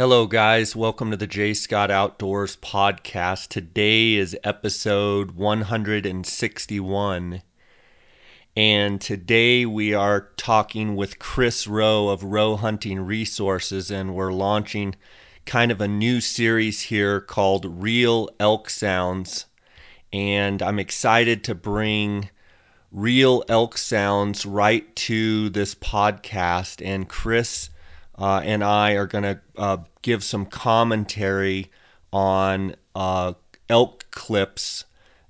Hello guys, welcome to the J. Scott Outdoors podcast. Today is episode 161, and today we are talking with Chris Roe of Roe Hunting Resources, and we're launching kind of a new series here called Real Elk Sounds, and I'm excited to bring Real Elk Sounds right to this podcast, and Chris and I are going to give some commentary on elk clips,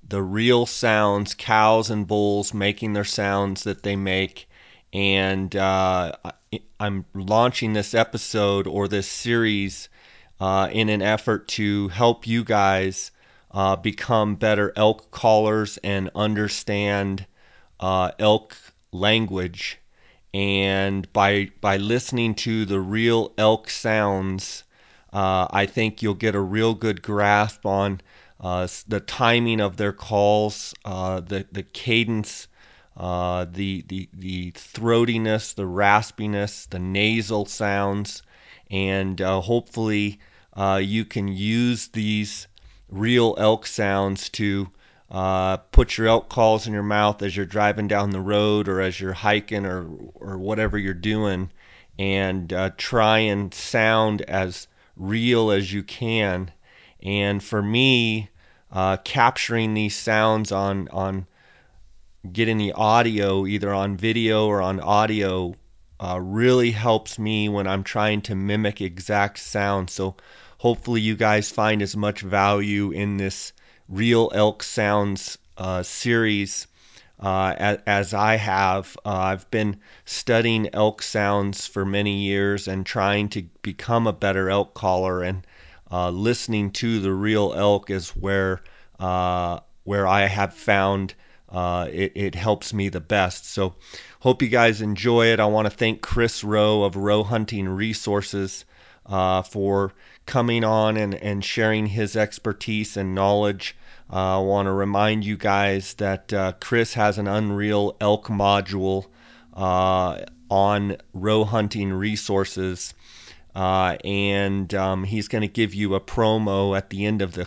the real sounds, cows and bulls making their sounds that they make. And I'm launching this episode or this series in an effort to help you guys become better elk callers and understand elk language. And by listening to the real elk sounds, I think you'll get a real good grasp on the timing of their calls, the cadence, the throatiness, the raspiness, the nasal sounds, and hopefully you can use these real elk sounds to put your elk calls in your mouth as you're driving down the road or as you're hiking or whatever you're doing, and try and sound as real as you can. And for me, capturing these sounds on getting the audio, either on video or on audio, really helps me when I'm trying to mimic exact sound. So hopefully you guys find as much value in this Real Elk Sounds series as I have. I've been studying elk sounds for many years and trying to become a better elk caller, and listening to the real elk is where I have found it helps me the best. So hope you guys enjoy it. I want to thank Chris Roe of Roe Hunting Resources for coming on and sharing his expertise and knowledge. I want to remind you guys that Chris has an Unreal Elk module on Roe Hunting Resources, and he's going to give you a promo at the end of the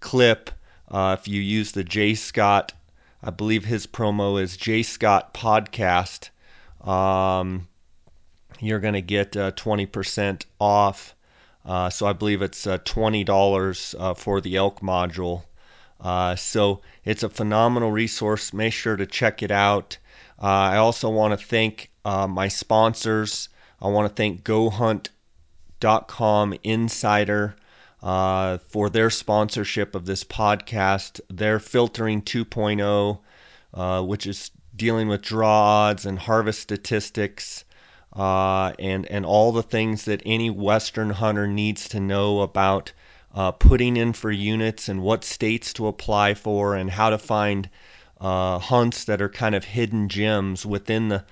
clip. If you use the J. Scott, I believe his promo is J. Scott Podcast, you're going to get 20% off. So I believe it's $20 for the elk module. So it's a phenomenal resource. Make sure to check it out. I also want to thank my sponsors. I want to thank GoHunt.com Insider for their sponsorship of this podcast. They're filtering 2.0, which is dealing with draw odds and harvest statistics, and all the things that any Western hunter needs to know about putting in for units and what states to apply for and how to find hunts that are kind of hidden gems within the,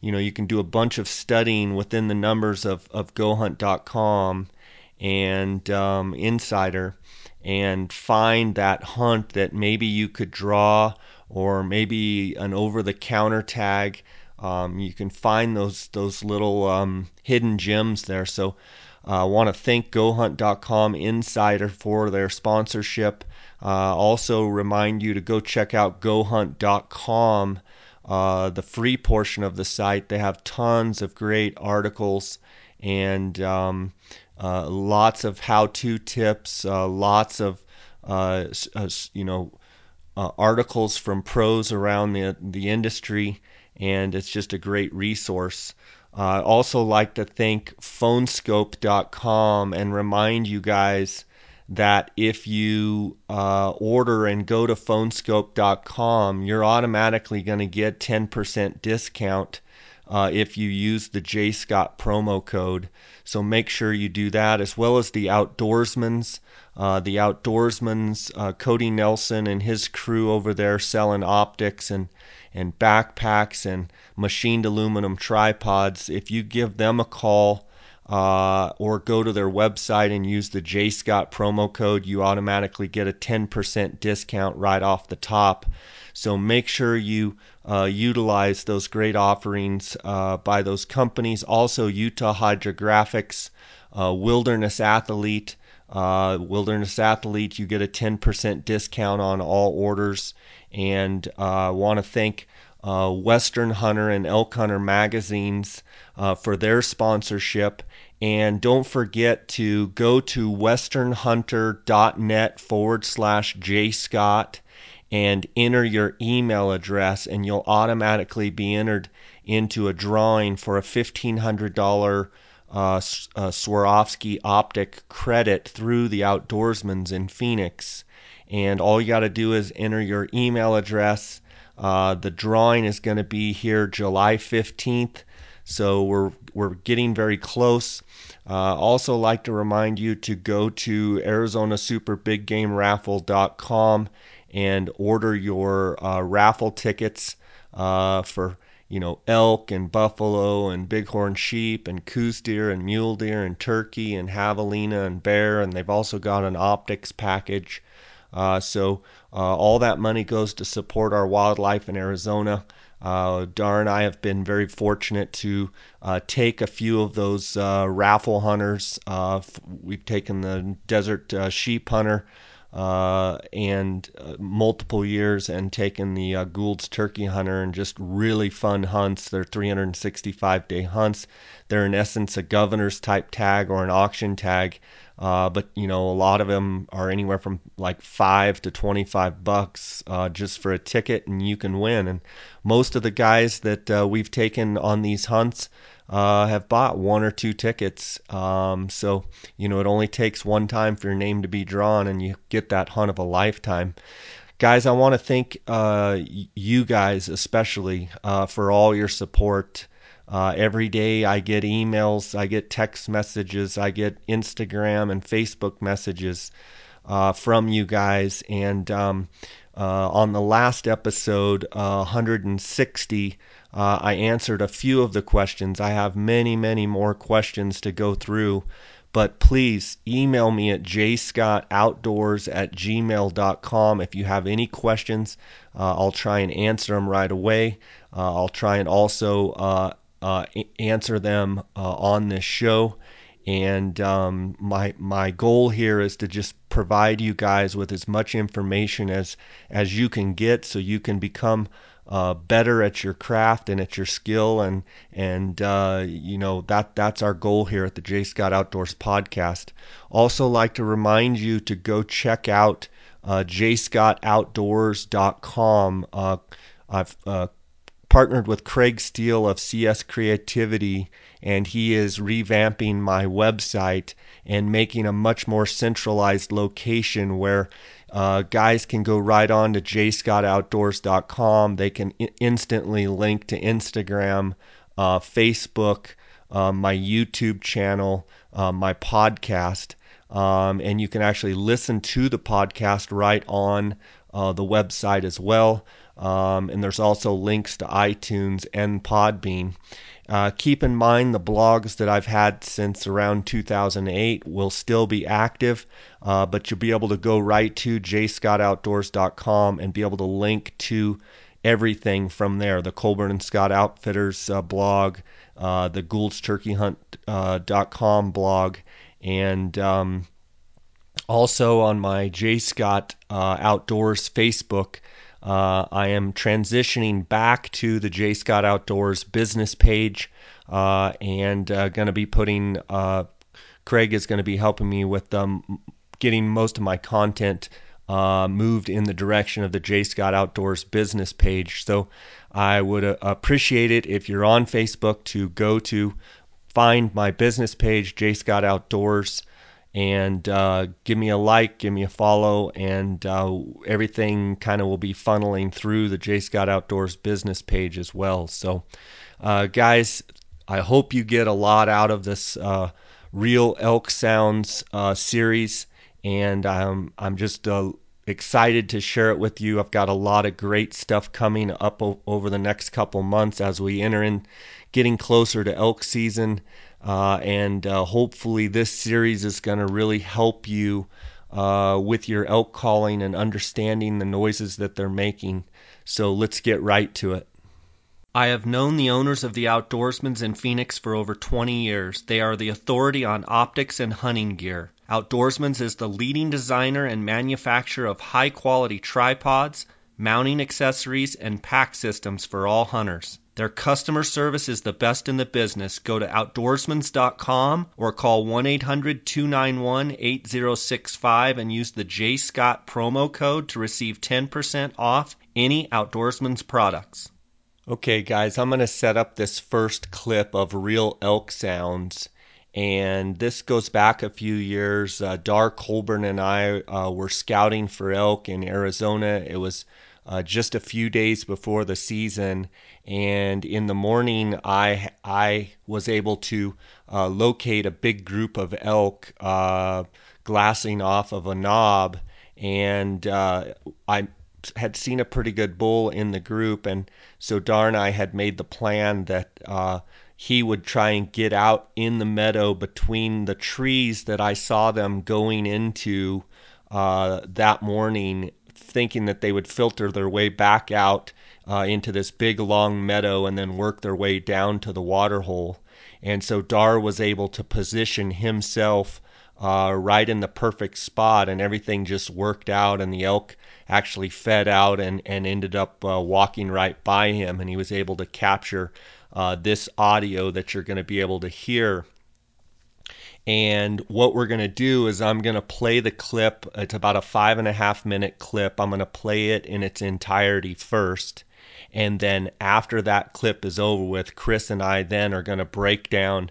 you can do a bunch of studying within the numbers of GoHunt.com and Insider and find that hunt that maybe you could draw, or maybe an over-the-counter tag. You can find those little hidden gems there. So I want to thank GoHunt.com Insider for their sponsorship. Also remind you to go check out GoHunt.com, the free portion of the site. They have tons of great articles and lots of how-to tips, lots of, articles from pros around the industry. And it's just a great resource. I'd also like to thank Phonescope.com and remind you guys that if you order and go to Phonescope.com, you're automatically going to get 10% discount if you use the J. Scott promo code. So make sure you do that, as well as the Outdoorsman's. The Outdoorsman's, Cody Nelson and his crew over there selling optics and backpacks and machined aluminum tripods. If you give them a call, or go to their website and use the J. Scott promo code, you automatically get a 10% discount right off the top. So make sure you utilize those great offerings by those companies. Also, Utah Hydrographics, Wilderness Athlete. Wilderness Athlete, you get a 10% discount on all orders. And I want to thank Western Hunter and Elk Hunter magazines for their sponsorship. And don't forget to go to westernhunter.net/JScott and enter your email address, and you'll automatically be entered into a drawing for a $1,500 Swarovski optic credit through the Outdoorsman's in Phoenix. And all you got to do is enter your email address. The drawing is going to be here July 15th, so we're getting very close. Also like to remind you to go to ArizonaSuperBigGameRaffle.com and order your raffle tickets for, you know, elk and buffalo and bighorn sheep and coos deer and mule deer and turkey and javelina and bear, and they've also got an optics package. All that money goes to support our wildlife in Arizona. Dar and I have been very fortunate to take a few of those raffle hunters. We've taken the desert sheep hunter multiple years, and taken the Gould's turkey hunter, and just really fun hunts. They're 365-day hunts. They're in essence a governor's type tag or an auction tag, but you know, a lot of them are anywhere from like $5 to $25 just for a ticket, and you can win. And most of the guys that we've taken on these hunts have bought one or two tickets. So, you know, it only takes one time for your name to be drawn, and you get that hunt of a lifetime. Guys, I want to thank you guys especially for all your support. Every day I get emails, I get text messages, I get Instagram and Facebook messages from you guys. And on the last episode, 160, I answered a few of the questions. I have many, many more questions to go through, but please email me at jscottoutdoors@gmail.com. If you have any questions, I'll try and answer them right away. I'll try and also answer them on this show. And my goal here is to just provide you guys with as much information as you can get, so you can become better at your craft and at your skill, and you know, that's our goal here at the J. Scott Outdoors podcast. Also like to remind you to go check out jscottoutdoors.com. I've partnered with Craig Steele of CS Creativity, and he is revamping my website and making a much more centralized location where guys can go right on to jscottoutdoors.com. They can instantly link to Instagram, Facebook, my YouTube channel, my podcast, and you can actually listen to the podcast right on the website as well. And there's also links to iTunes and Podbean. Keep in mind the blogs that I've had since around 2008 will still be active, but you'll be able to go right to jscottoutdoors.com and be able to link to everything from there. The Colburn and Scott Outfitters blog, the gouldsturkeyhunt.com blog, and also on my J. Scott Outdoors Facebook. I am transitioning back to the J. Scott Outdoors business page, and going to be putting, Craig is going to be helping me with getting most of my content moved in the direction of the J. Scott Outdoors business page. So I would appreciate it if you're on Facebook to go to find my business page, J. Scott Outdoors, and give me a like, give me a follow, and everything kind of will be funneling through the J. Scott Outdoors business page as well. So guys, I hope you get a lot out of this Real Elk Sounds series, and I'm just excited to share it with you. I've got a lot of great stuff coming up over the next couple months as we enter in getting closer to elk season. And hopefully this series is going to really help you with your elk calling and understanding the noises that they're making. So let's get right to it. I have known the owners of the Outdoorsman's in Phoenix for over 20 years. They are the authority on optics and hunting gear. Outdoorsman's is the leading designer and manufacturer of high-quality tripods, mounting accessories, and pack systems for all hunters. Their customer service is the best in the business. Go to Outdoorsman's.com or call 1-800-291-8065 and use the J. Scott promo code to receive 10% off any Outdoorsman's products. Okay, guys, I'm going to set up this first clip of real elk sounds. And this goes back a few years. Dar Colburn and I were scouting for elk in Arizona. It was just a few days before the season, and in the morning I was able to locate a big group of elk glassing off of a knob, and I had seen a pretty good bull in the group, and so Dar and I had made the plan that he would try and get out in the meadow between the trees that I saw them going into that morning, thinking that they would filter their way back out into this big long meadow and then work their way down to the water hole. And so Dar was able to position himself right in the perfect spot, and everything just worked out, and the elk actually fed out and ended up walking right by him, and he was able to capture this audio that you're going to be able to hear. And what we're going to do is I'm going to play the clip. It's about a 5.5-minute clip. I'm going to play it in its entirety first. And then after that clip is over with, Chris and I then are going to break it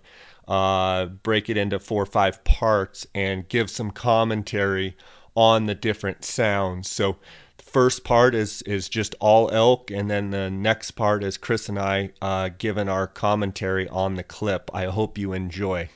into 4 or 5 parts and give some commentary on the different sounds. So the first part is just all elk. And then the next part is Chris and I giving our commentary on the clip. I hope you enjoy.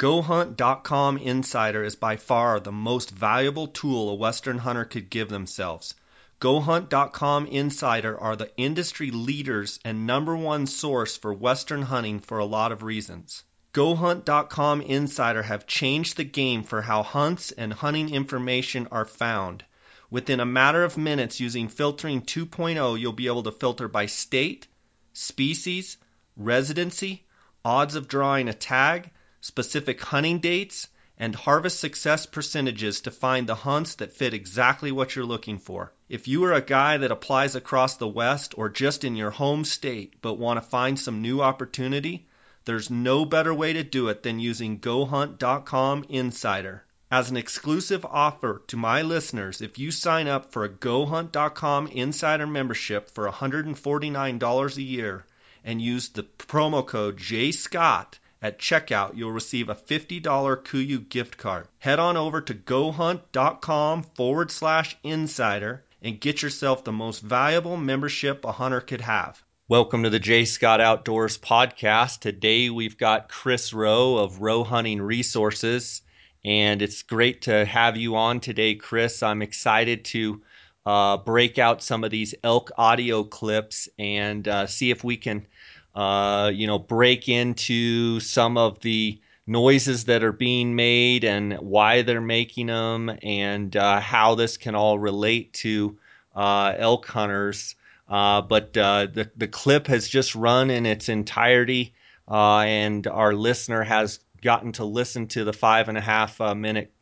GoHunt.com Insider is by far the most valuable tool a Western hunter could give themselves. GoHunt.com Insider are the industry leaders and #1 source for Western hunting for a lot of reasons. GoHunt.com Insider have changed the game for how hunts and hunting information are found. Within a matter of minutes, using filtering 2.0, you'll be able to filter by state, species, residency, odds of drawing a tag, specific hunting dates, and harvest success percentages to find the hunts that fit exactly what you're looking for. If you are a guy that applies across the West or just in your home state but want to find some new opportunity, there's no better way to do it than using GoHunt.com Insider. As an exclusive offer to my listeners, if you sign up for a GoHunt.com Insider membership for $149 a year and use the promo code JSCOTT, at checkout, you'll receive a $50 Kuiu gift card. Head on over to GoHunt.com/insider and get yourself the most valuable membership a hunter could have. Welcome to the J. Scott Outdoors podcast. Today we've got Chris Roe of Roe Hunting Resources, and it's great to have you on today, Chris. I'm excited to break out some of these elk audio clips and see if we can break into some of the noises that are being made and why they're making them, and how this can all relate to elk hunters. But the clip has just run in its entirety, and our listener has gotten to listen to the 5.5-minute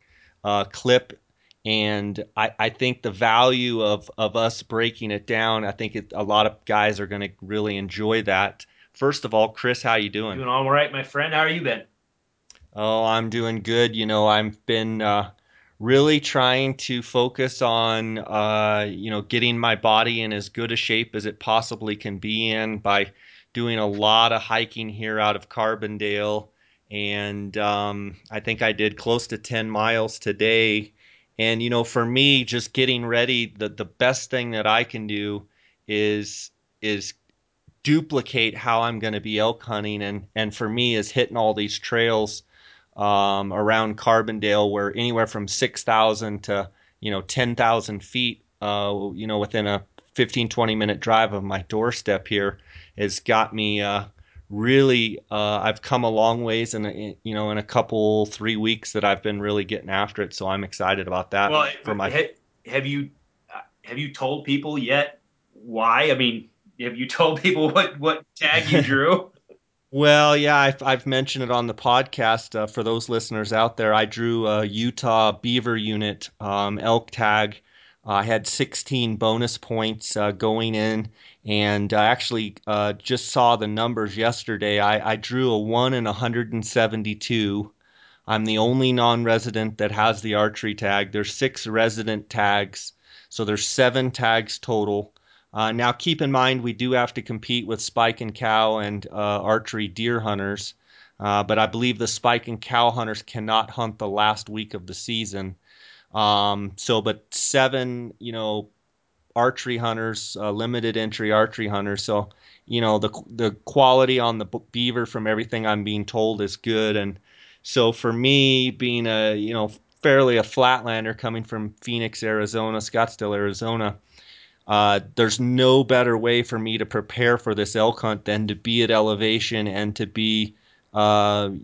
clip. And I think the value of us breaking it down, I think a lot of guys are going to really enjoy that. First of all, Chris, how you doing? Doing all right, my friend. How are you been? Oh, I'm doing good. You know, I've been really trying to focus on, getting my body in as good a shape as it possibly can be in by doing a lot of hiking here out of Carbondale. And I think I did close to 10 miles today. And, you know, for me, just getting ready, the best thing that I can do is duplicate how I'm going to be elk hunting, and for me is hitting all these trails around Carbondale, where anywhere from 6,000 to 10,000 feet within a 15-20 minute drive of my doorstep here has got me really I've come a long ways in a couple 3 weeks that I've been really getting after it, so I'm excited about that. Well, for my have you told people yet why? I mean, have you told people what tag you drew? Well, yeah, I've mentioned it on the podcast. For those listeners out there, I drew a Utah Beaver unit elk tag. I had 16 bonus points going in, and I actually just saw the numbers yesterday. I drew a 1 in 172. I'm the only non-resident that has the archery tag. There's 6 resident tags, so there's 7 tags total. Now, keep in mind, we do have to compete with spike and cow and archery deer hunters, but I believe the spike and cow hunters cannot hunt the last week of the season. But 7, archery hunters, limited entry archery hunters. So, the quality on the beaver from everything I'm being told is good. And so for me, being fairly a flatlander coming from Phoenix, Arizona, Scottsdale, Arizona, there's no better way for me to prepare for this elk hunt than to be at elevation and to be, hiking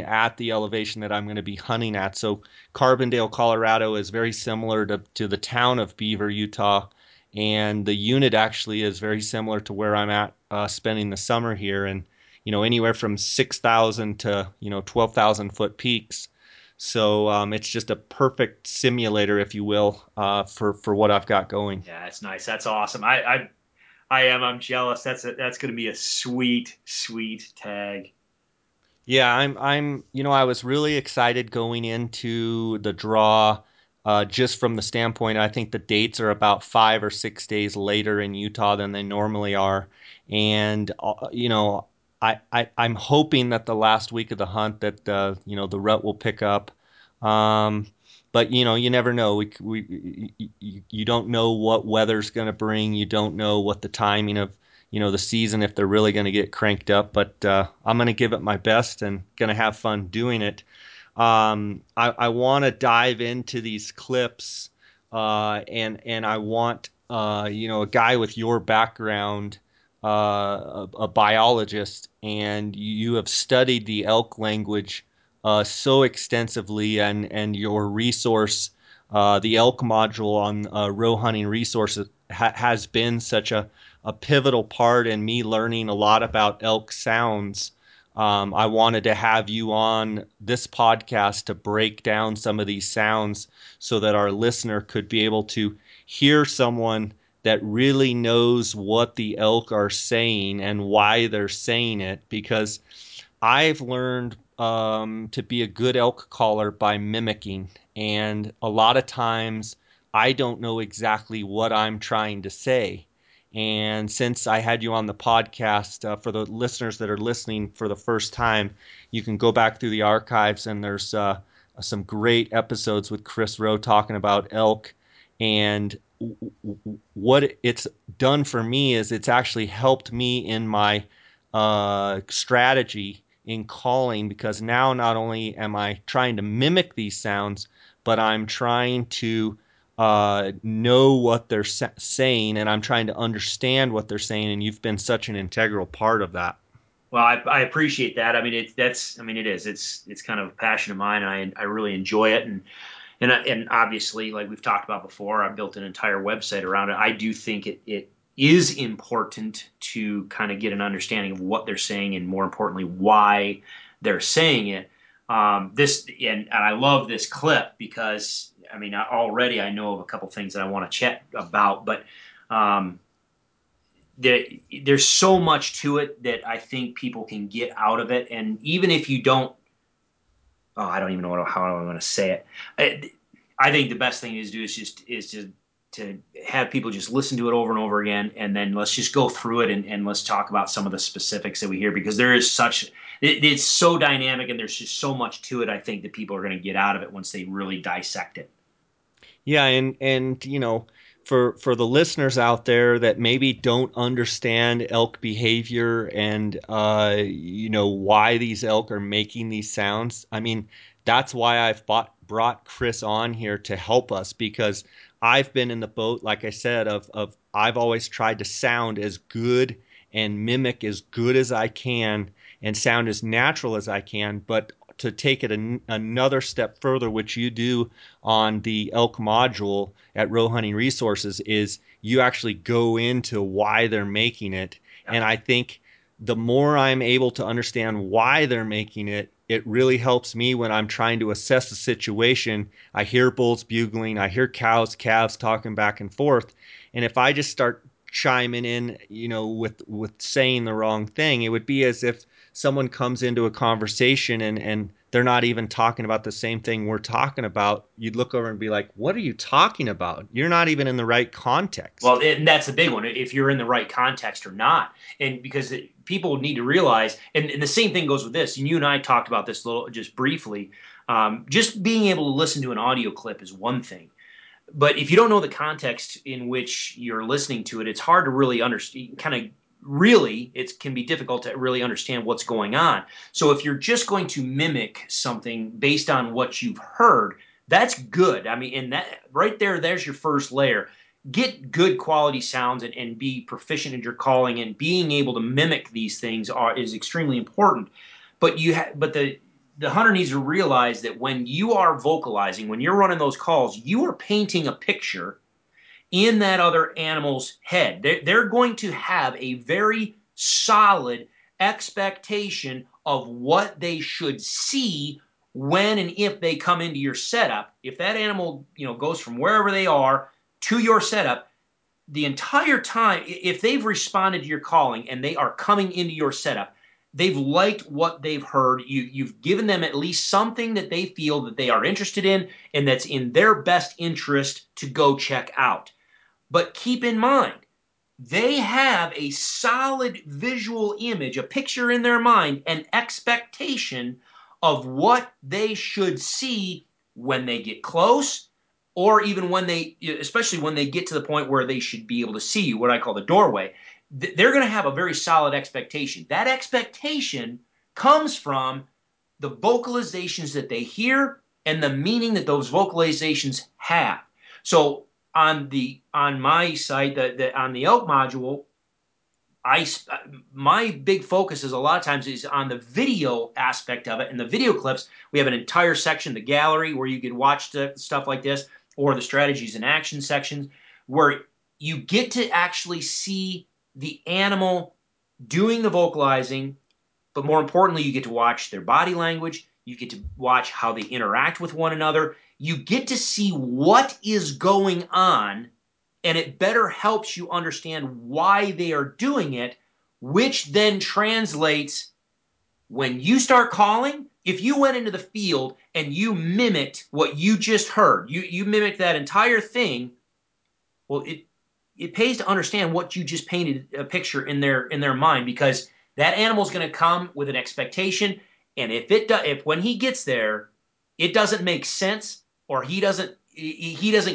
at the elevation that I'm going to be hunting at. So Carbondale, Colorado is very similar to the town of Beaver, Utah, and the unit actually is very similar to where I'm at spending the summer here, and, anywhere from 6,000 to, 12,000 foot peaks. So it's just a perfect simulator, if you will, for what I've got going. Yeah, it's nice. That's awesome. I am. I'm jealous. That's going to be a sweet tag. Yeah, I'm. I was really excited going into the draw, just from the standpoint, I think the dates are about 5 or 6 days later in Utah than they normally are, and I'm hoping that the last week of the hunt that the rut will pick up, but you never know. You don't know what weather's going to bring. You don't know what the timing of you know, the season if they're really going to get cranked up. But I'm going to give it my best and going to have fun doing it. I want to dive into these clips and I want, you know, a guy with your background, a biologist, and you have studied the elk language so extensively, and your resource, the elk module on Roe Hunting Resources has been such a pivotal part in me learning a lot about elk sounds. I wanted to have you on this podcast to break down some of these sounds so that our listener could be able to hear someone that really knows what the elk are saying and why they're saying it, because I've learned to be a good elk caller by mimicking. And a lot of times I don't know exactly what I'm trying to say. And since I had you on the podcast, for the listeners that are listening for the first time, you can go back through the archives, and there's some great episodes with Chris Roe talking about elk. And what it's done for me is it's actually helped me in my strategy in calling, because now not only am I trying to mimic these sounds, but I'm trying to know what they're saying, and I'm trying to understand what they're saying, and you've been such an integral part of that. Well, I appreciate that. I mean, it's kind of a passion of mine, and I really enjoy it. And obviously, like we've talked about before, I've built an entire website around it. I do think it is important to kind of get an understanding of what they're saying, and more importantly, why they're saying it. And I love this clip because, I mean, already I know of a couple things that I want to chat about, but there's so much to it that I think people can get out of it. And even if you don't, I don't even know how I want to say it. I think the best thing is to do is to have people just listen to it over and over again, and then let's just go through it and let's talk about some of the specifics that we hear, because there is it's so dynamic, and there's just so much to it, I think, that people are going to get out of it once they really dissect it. Yeah, and you know, for the listeners out there that maybe don't understand elk behavior and you know, why these elk are making these sounds, I mean, that's why I've brought Chris on here to help us, because I've been in the boat, like I said, of I've always tried to sound as good and mimic as good as I can and sound as natural as I can, but to take it another step further, which you do on the elk module at Roe Hunting Resources, is you actually go into why they're making it. And I think the more I'm able to understand why they're making it, it really helps me when I'm trying to assess the situation. I hear bulls bugling, I hear cows, calves talking back and forth. And if I just start chiming in, you know, with saying the wrong thing, it would be as if someone comes into a conversation and they're not even talking about the same thing we're talking about. You'd look over and be like, what are you talking about? You're not even in the right context. Well, and that's the big one, if you're in the right context or not. And because people need to realize, and the same thing goes with this, and you and I talked about this just briefly, just being able to listen to an audio clip is one thing. But if you don't know the context in which you're listening to it, it's hard to really understand, it can be difficult to really understand what's going on. So if you're just going to mimic something based on what you've heard, that's good. I mean, and that right there, there's your first layer. Get good quality sounds and be proficient in your calling, and being able to mimic these things is extremely important. But the hunter needs to realize that when you are vocalizing, when you're running those calls, you are painting a picture in that other animal's head. They're going to have a very solid expectation of what they should see when and if they come into your setup. If that animal, you know, goes from wherever they are to your setup, the entire time, if they've responded to your calling and they are coming into your setup, they've liked what they've heard. You've given them at least something that they feel that they are interested in and that's in their best interest to go check out. But keep in mind, they have a solid visual image, a picture in their mind, an expectation of what they should see when they get close, or even especially when they get to the point where they should be able to see you, what I call the doorway. they're going to have a very solid expectation. That expectation comes from the vocalizations that they hear and the meaning that those vocalizations have. So on my site, on the elk module, my big focus is a lot of times is on the video aspect of it. And the video clips, we have an entire section, the gallery, where you can watch the stuff like this, or the strategies and action sections, where you get to actually see the animal doing the vocalizing, but more importantly, you get to watch their body language. You get to watch how they interact with one another. You get to see what is going on, and it better helps you understand why they are doing it, which then translates when you start calling. If you went into the field and you mimicked what you just heard, you mimicked that entire thing, well, it pays to understand what you just painted a picture in their mind, because that animal's going to come with an expectation, and when he gets there, it doesn't make sense, or he doesn't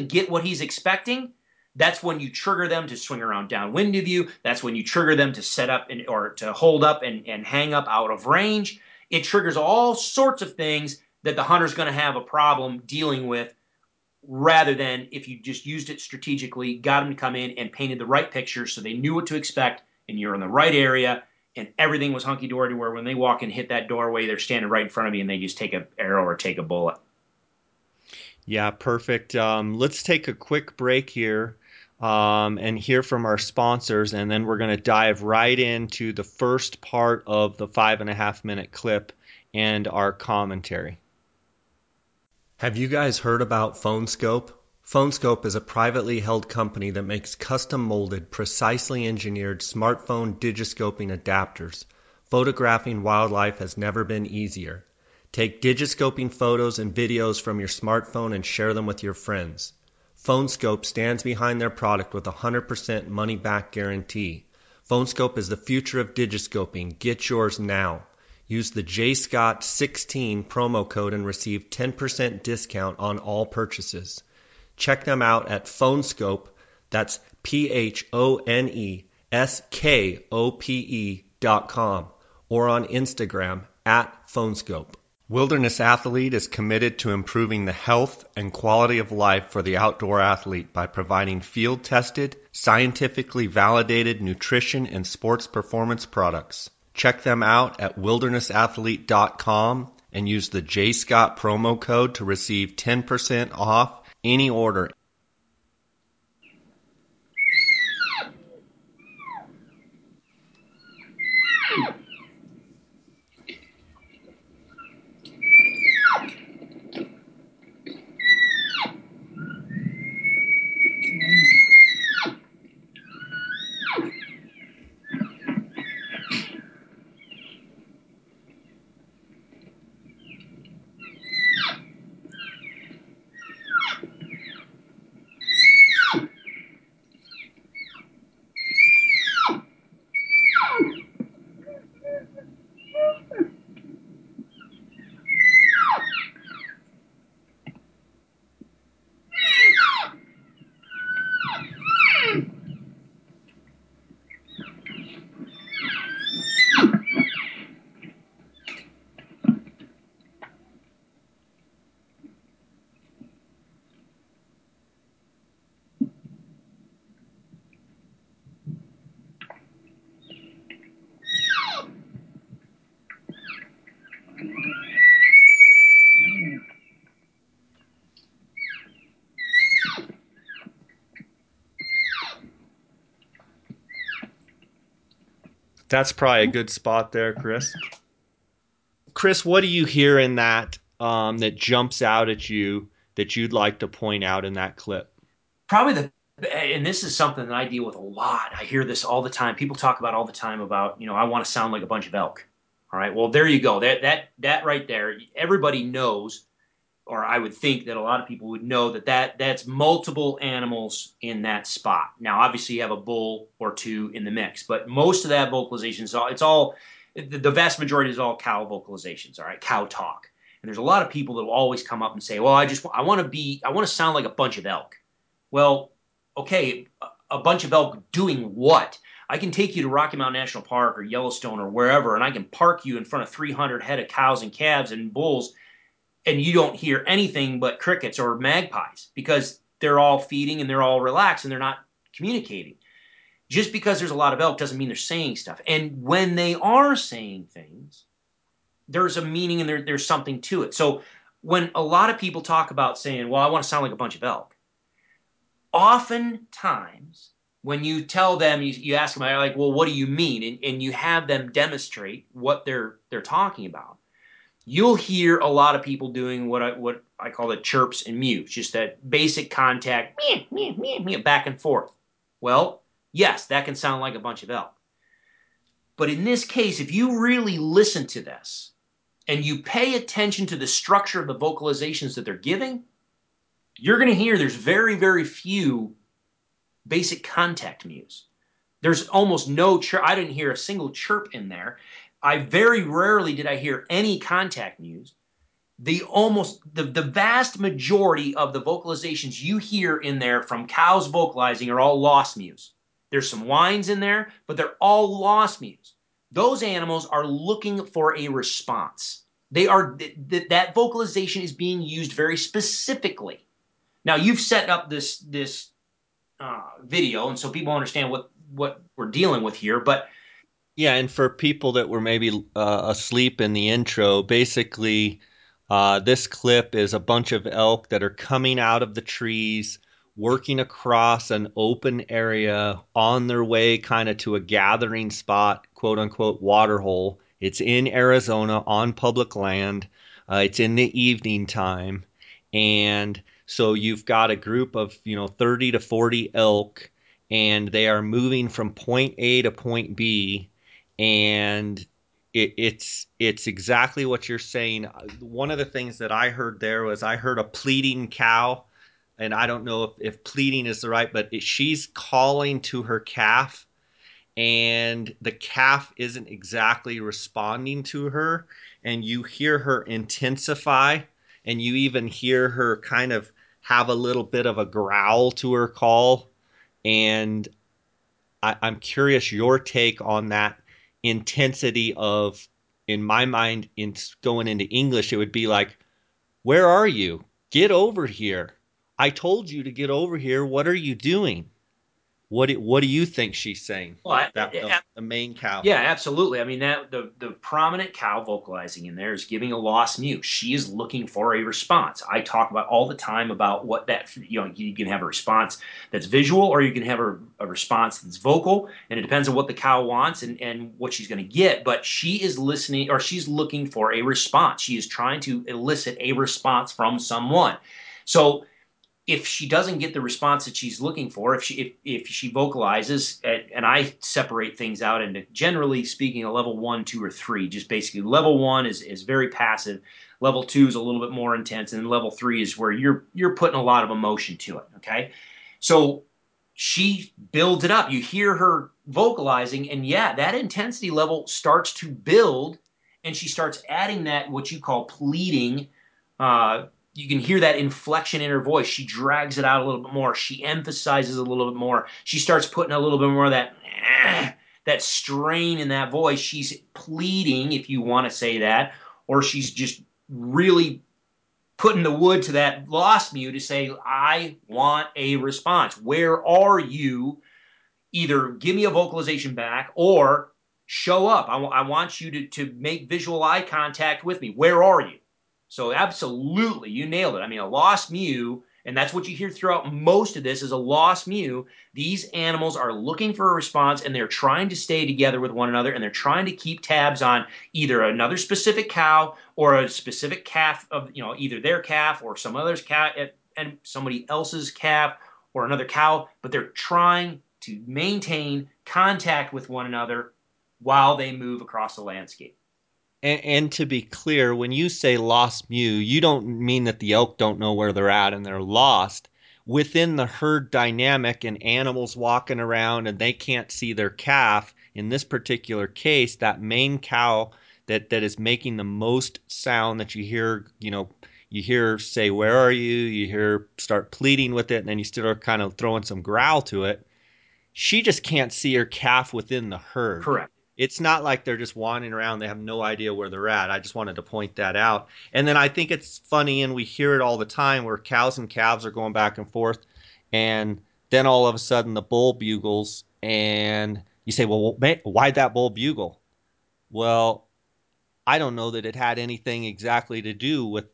get what he's expecting. That's when you trigger them to swing around downwind of you. That's when you trigger them to set up or to hold up and hang up out of range. It triggers all sorts of things that the hunter's going to have a problem dealing with, rather than if you just used it strategically, got them to come in and painted the right picture so they knew what to expect, and you're in the right area, and everything was hunky-dory, to where when they walk and hit that doorway, they're standing right in front of you, and they just take an arrow or take a bullet. Yeah, perfect. Let's take a quick break here and hear from our sponsors, and then we're going to dive right into the first part of the 5.5-minute clip and our commentary. Have you guys heard about Phonescope? Phonescope is a privately held company that makes custom-molded, precisely engineered smartphone digiscoping adapters. Photographing wildlife has never been easier. Take digiscoping photos and videos from your smartphone and share them with your friends. Phonescope stands behind their product with a 100% money-back guarantee. Phonescope is the future of digiscoping. Get yours now. Use the J. Scott 16 promo code and receive 10% discount on all purchases. Check them out at Phonescope. That's PHONESKOPE.com, or on Instagram at Phonescope. Wilderness Athlete is committed to improving the health and quality of life for the outdoor athlete by providing field-tested, scientifically validated nutrition and sports performance products. Check them out at wildernessathlete.com and use the J. Scott promo code to receive 10% off any order. That's probably a good spot there, Chris. Chris, what do you hear in that that jumps out at you that you'd like to point out in that clip? Probably and this is something that I deal with a lot. I hear this all the time. People talk about all the time about, I want to sound like a bunch of elk. All right, well, there you go. That right there, everybody knows, or I would think that a lot of people would know that's multiple animals in that spot. Now, obviously, you have a bull or two in the mix, but most of that vocalization the vast majority is all cow vocalizations, all right, cow talk. And there's a lot of people that will always come up and say, well, I want to sound like a bunch of elk. Well, okay, a bunch of elk doing what? I can take you to Rocky Mountain National Park or Yellowstone or wherever, and I can park you in front of 300 head of cows and calves and bulls, and you don't hear anything but crickets or magpies because they're all feeding and they're all relaxed and they're not communicating. Just because there's a lot of elk doesn't mean they're saying stuff. And when they are saying things, there's a meaning and there's something to it. So when a lot of people talk about saying, well, I want to sound like a bunch of elk, oftentimes when you tell them, you ask them, like, well, what do you mean? And you have them demonstrate what they're talking about. You'll hear a lot of people doing what I call the chirps and mews, just that basic contact, meh, meh, meh, meh, back and forth. Well, yes, that can sound like a bunch of elk. But in this case, if you really listen to this and you pay attention to the structure of the vocalizations that they're giving, you're going to hear there's very, very few basic contact mews. There's almost no chirp. I didn't hear a single chirp in there. Very rarely did I hear any contact mews. The vast majority of the vocalizations you hear in there from cows vocalizing are all lost mews. There's some whines in there, but they're all lost mews. Those animals are looking for a response. That vocalization is being used very specifically. Now, you've set up this video, and so people understand what we're dealing with here. But yeah, and for people that were maybe asleep in the intro, basically this clip is a bunch of elk that are coming out of the trees, working across an open area on their way kind of to a gathering spot, quote unquote, water hole. It's in Arizona on public land. It's in the evening time. And so you've got a group of, 30 to 40 elk, and they are moving from point A to point B. And it's exactly what you're saying. One of the things that I heard there was I heard a pleading cow. And I don't know if pleading is the right, but she's calling to her calf, and the calf isn't exactly responding to her. And you hear her intensify, and you even hear her kind of have a little bit of a growl to her call. And I'm curious your take on that intensity of, in my mind, in going into English, it would be like, where are you? Get over here. I told you to get over here. What are you doing? What do you think she's saying? Well, the main cow. Yeah, absolutely. I mean, the prominent cow vocalizing in there is giving a lost mew. She is looking for a response. I talk about all the time about what that, you can have a response that's visual, or you can have a response that's vocal, and it depends on what the cow wants and what she's going to get. But she is listening, or she's looking for a response. She is trying to elicit a response from someone. So if she doesn't get the response that she's looking for, if she vocalizes, and I separate things out into, generally speaking, a level 1, 2, or 3. Just basically, level 1 is very passive, level 2 is a little bit more intense, and level 3 is where you're putting a lot of emotion to it. Okay, so she builds it up. You hear her vocalizing, and yeah, that intensity level starts to build, and she starts adding that what you call pleading. You can hear that inflection in her voice. She drags it out a little bit more. She emphasizes a little bit more. She starts putting a little bit more of that strain in that voice. She's pleading, if you want to say that, or she's just really putting the wood to that lost mew to say, I want a response. Where are you? Either give me a vocalization back or show up. I want you to make visual eye contact with me. Where are you? So absolutely, you nailed it. I mean, a lost mew, and that's what you hear throughout most of this is a lost mew. These animals are looking for a response, and they're trying to stay together with one another, and they're trying to keep tabs on either another specific cow or a specific calf of, either their calf or some other's calf and somebody else's calf or another cow, but they're trying to maintain contact with one another while they move across the landscape. And to be clear, when you say lost mew, you don't mean that the elk don't know where they're at and they're lost. Within the herd dynamic and animals walking around and they can't see their calf, in this particular case, that main cow that is making the most sound that you hear, you hear say, where are you? You hear start pleading with it, and then you start kind of throwing some growl to it. she just can't see her calf within the herd. Correct. It's not like they're just wandering around. They have no idea where they're at. I just wanted to point that out. And then I think it's funny, and we hear it all the time, where cows and calves are going back and forth, and then all of a sudden the bull bugles, and you say, well, why'd that bull bugle? Well, I don't know that it had anything exactly to do with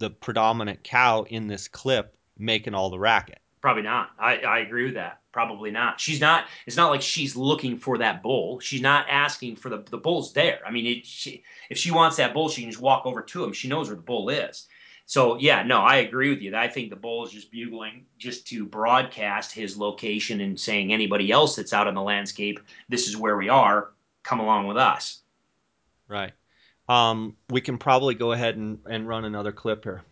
the predominant cow in this clip making all the racket. Probably not. I agree with that. Probably not. She's not. It's not like she's looking for that bull. She's not asking for the bull's there. I mean, if she wants that bull, she can just walk over to him. She knows where the bull is. So yeah, no, I agree with you. I think the bull is just bugling just to broadcast his location and saying anybody else that's out on the landscape, this is where we are. Come along with us. Right. We can probably go ahead and run another clip here.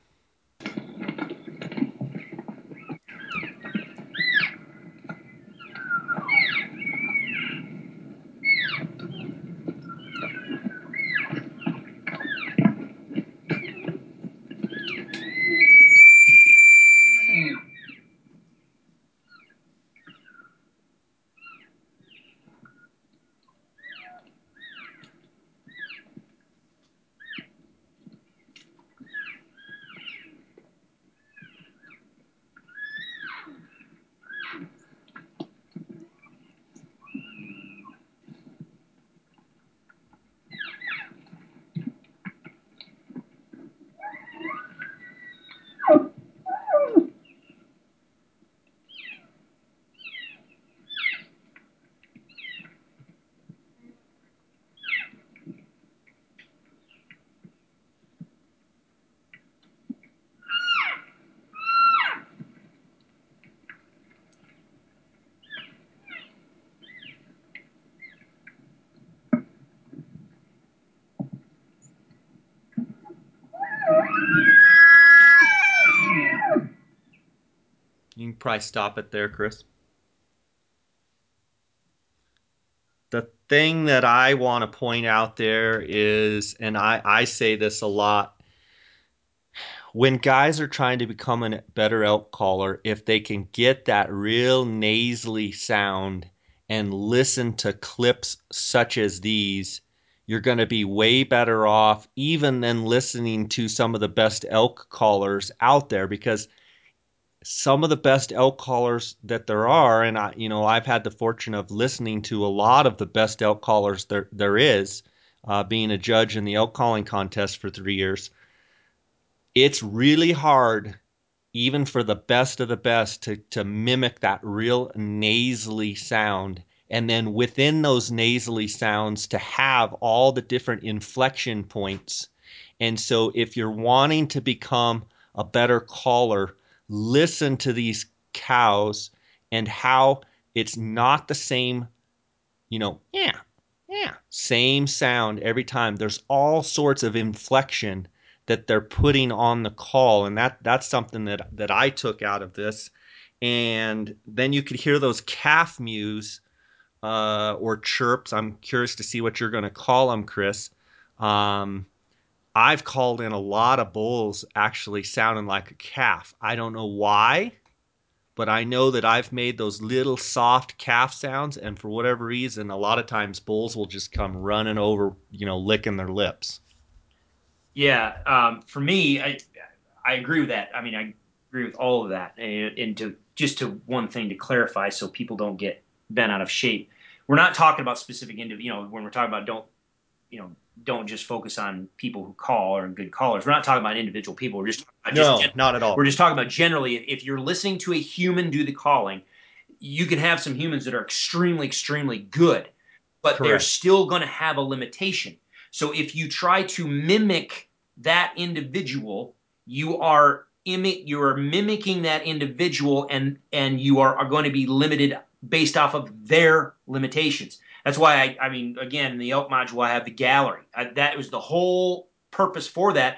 Probably stop it there, Chris. The thing that I want to point out there is, and I say this a lot, when guys are trying to become a better elk caller, if they can get that real nasally sound and listen to clips such as these, you're going to be way better off even than listening to some of the best elk callers out there, because some of the best elk callers that there are, and I've had the fortune of listening to a lot of the best elk callers there is, being a judge in the elk calling contest for 3 years. It's really hard, even for the best of the best, to mimic that real nasally sound, and then within those nasally sounds to have all the different inflection points. And so if you're wanting to become a better caller, listen to these cows and how it's not the same, same sound every time. There's all sorts of inflection that they're putting on the call, and that's something that I took out of this. And then you could hear those calf mews or chirps. I'm curious to see what you're going to call them, Chris. I've called in a lot of bulls actually sounding like a calf. I don't know why, but I know that I've made those little soft calf sounds, and for whatever reason, a lot of times bulls will just come running over, licking their lips. Yeah, for me, I agree with that. I mean, I agree with all of that. And to one thing to clarify, so people don't get bent out of shape, we're not talking about specific individuals. When we're talking about don't just focus on people who call or good callers. We're not talking about individual people. We're not at all. We're just talking about generally, if you're listening to a human do the calling, you can have some humans that are extremely, extremely good, but Correct. They're still going to have a limitation. So if you try to mimic that individual, you are mimicking that individual, and you are going to be limited based off of their limitations. That's why, again, in the elk module, I have the gallery. That was the whole purpose for that.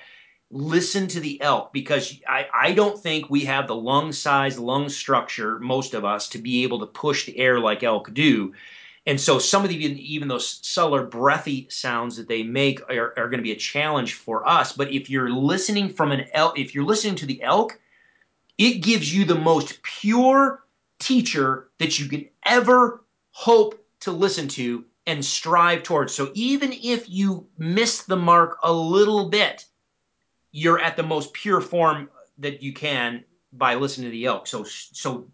Listen to the elk, because I don't think we have the lung size, lung structure, most of us, to be able to push the air like elk do. And so some of the, even those subtler breathy sounds that they make are going to be a challenge for us. But if you're listening from an elk, if you're listening to the elk, it gives you the most pure teacher that you can ever hope to listen to and strive towards. So even if you miss the mark a little bit, you're at the most pure form that you can by listening to the elk. So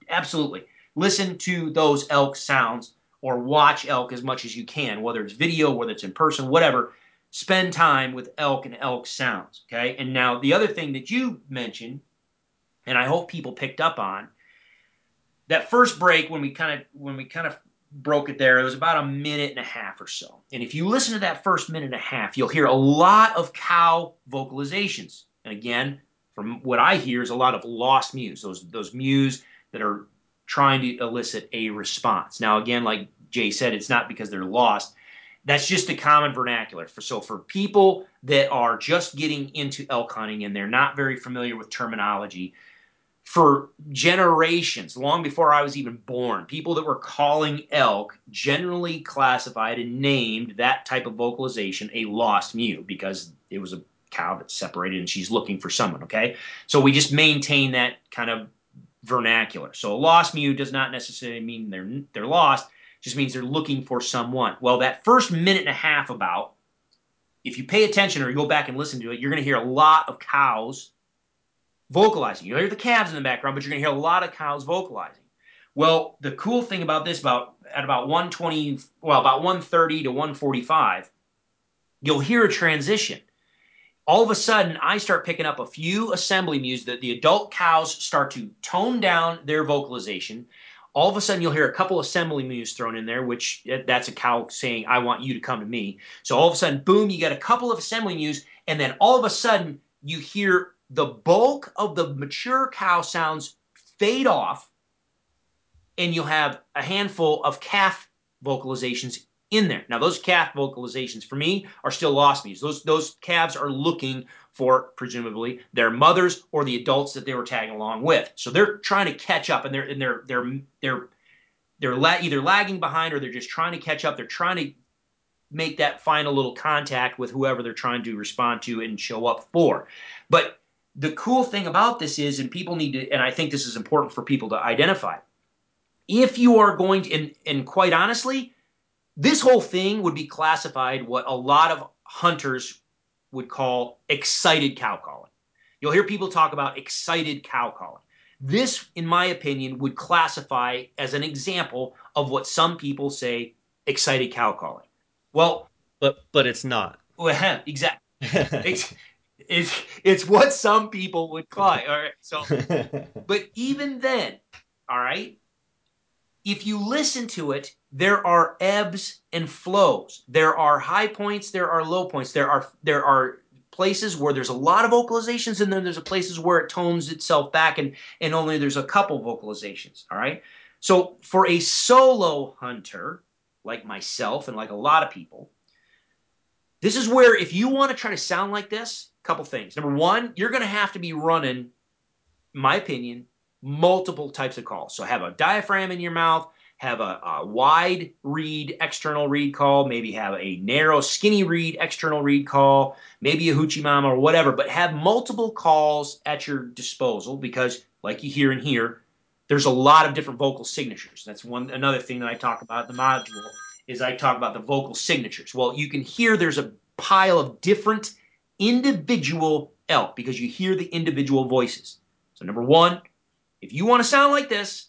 absolutely listen to those elk sounds or watch elk as much as you can, whether it's video, whether it's in person, whatever. Spend time with elk and elk sounds, okay? And now the other thing that you mentioned, and I hope people picked up on, that first break when we kind of broke it there, it was about a minute and a half or so. And if you listen to that first minute and a half, you'll hear a lot of cow vocalizations. And again, from what I hear is a lot of lost mews, those mews that are trying to elicit a response. Now, again, like Jay said, it's not because they're lost. That's just the common vernacular. So for people that are just getting into elk hunting and they're not very familiar with terminology, for generations, long before I was even born, people that were calling elk generally classified and named that type of vocalization a lost mew because it was a cow that's separated and she's looking for someone, okay? So we just maintain that kind of vernacular. So a lost mew does not necessarily mean they're lost, it just means they're looking for someone. Well, that first minute and a half about, if you pay attention or you go back and listen to it, you're going to hear a lot of cows vocalizing. You'll hear the calves in the background, but you're going to hear a lot of cows vocalizing. Well, the cool thing about this, about 1:30 to 1:45, you'll hear a transition. All of a sudden, I start picking up a few assembly mews that the adult cows start to tone down their vocalization. All of a sudden, you'll hear a couple assembly mews thrown in there, which that's a cow saying, I want you to come to me. So all of a sudden, boom, you got a couple of assembly mews, and then all of a sudden, you hear the bulk of the mature cow sounds fade off, and you'll have a handful of calf vocalizations in there. Now, those calf vocalizations, for me, are still lost mews. Those calves are looking for, presumably, their mothers or the adults that they were tagging along with. So they're trying to catch up, and they're either lagging behind or they're just trying to catch up. They're trying to make that final little contact with whoever they're trying to respond to and show up for. But the cool thing about this is, and people need to, and I think this is important for people to identify, if you are going to, and quite honestly, this whole thing would be classified what a lot of hunters would call excited cow calling. You'll hear people talk about excited cow calling. This, in my opinion, would classify as an example of what some people say excited cow calling. Well, but it's not. Well, exactly. It's what some people would call it. All right. So, but even then, all right, if you listen to it, there are ebbs and flows. There are high points. There are low points. There are places where there's a lot of vocalizations, and then there's places where it tones itself back, and only there's a couple vocalizations. All right. So for a solo hunter like myself and like a lot of people, this is where if you want to try to sound like this, a couple things. Number one, you're going to have to be running, in my opinion, multiple types of calls. So have a diaphragm in your mouth, have a wide reed, external reed call, maybe have a narrow, skinny reed, external reed call, maybe a hoochie mama or whatever, but have multiple calls at your disposal because, like you hear in here, there's a lot of different vocal signatures. That's another thing that I talk about in the module. Is I talk about the vocal signatures. Well, you can hear there's a pile of different individual elk because you hear the individual voices. So number one, if you want to sound like this,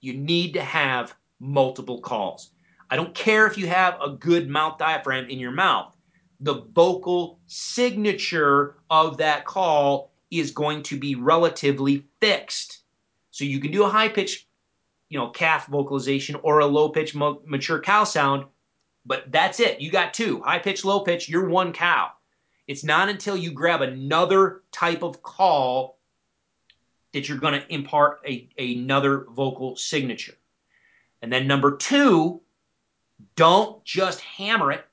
you need to have multiple calls. I don't care if you have a good mouth diaphragm in your mouth. The vocal signature of that call is going to be relatively fixed. So you can do a high-pitched calf vocalization or a low-pitch mature cow sound, but that's it. You got two. High-pitch, low-pitch, you're one cow. It's not until you grab another type of call that you're going to impart another vocal signature. And then number two, don't just hammer it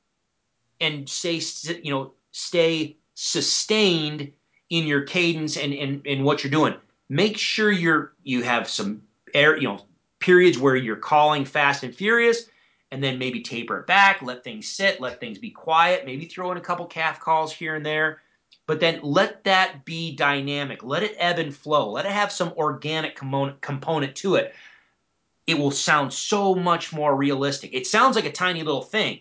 and say, stay sustained in your cadence and what you're doing. Make sure you have some air, periods where you're calling fast and furious, and then maybe taper it back, let things sit, let things be quiet, maybe throw in a couple calf calls here and there, but then let that be dynamic. Let it ebb and flow. Let it have some organic component to it. it will sound so much more realistic. It sounds like a tiny little thing.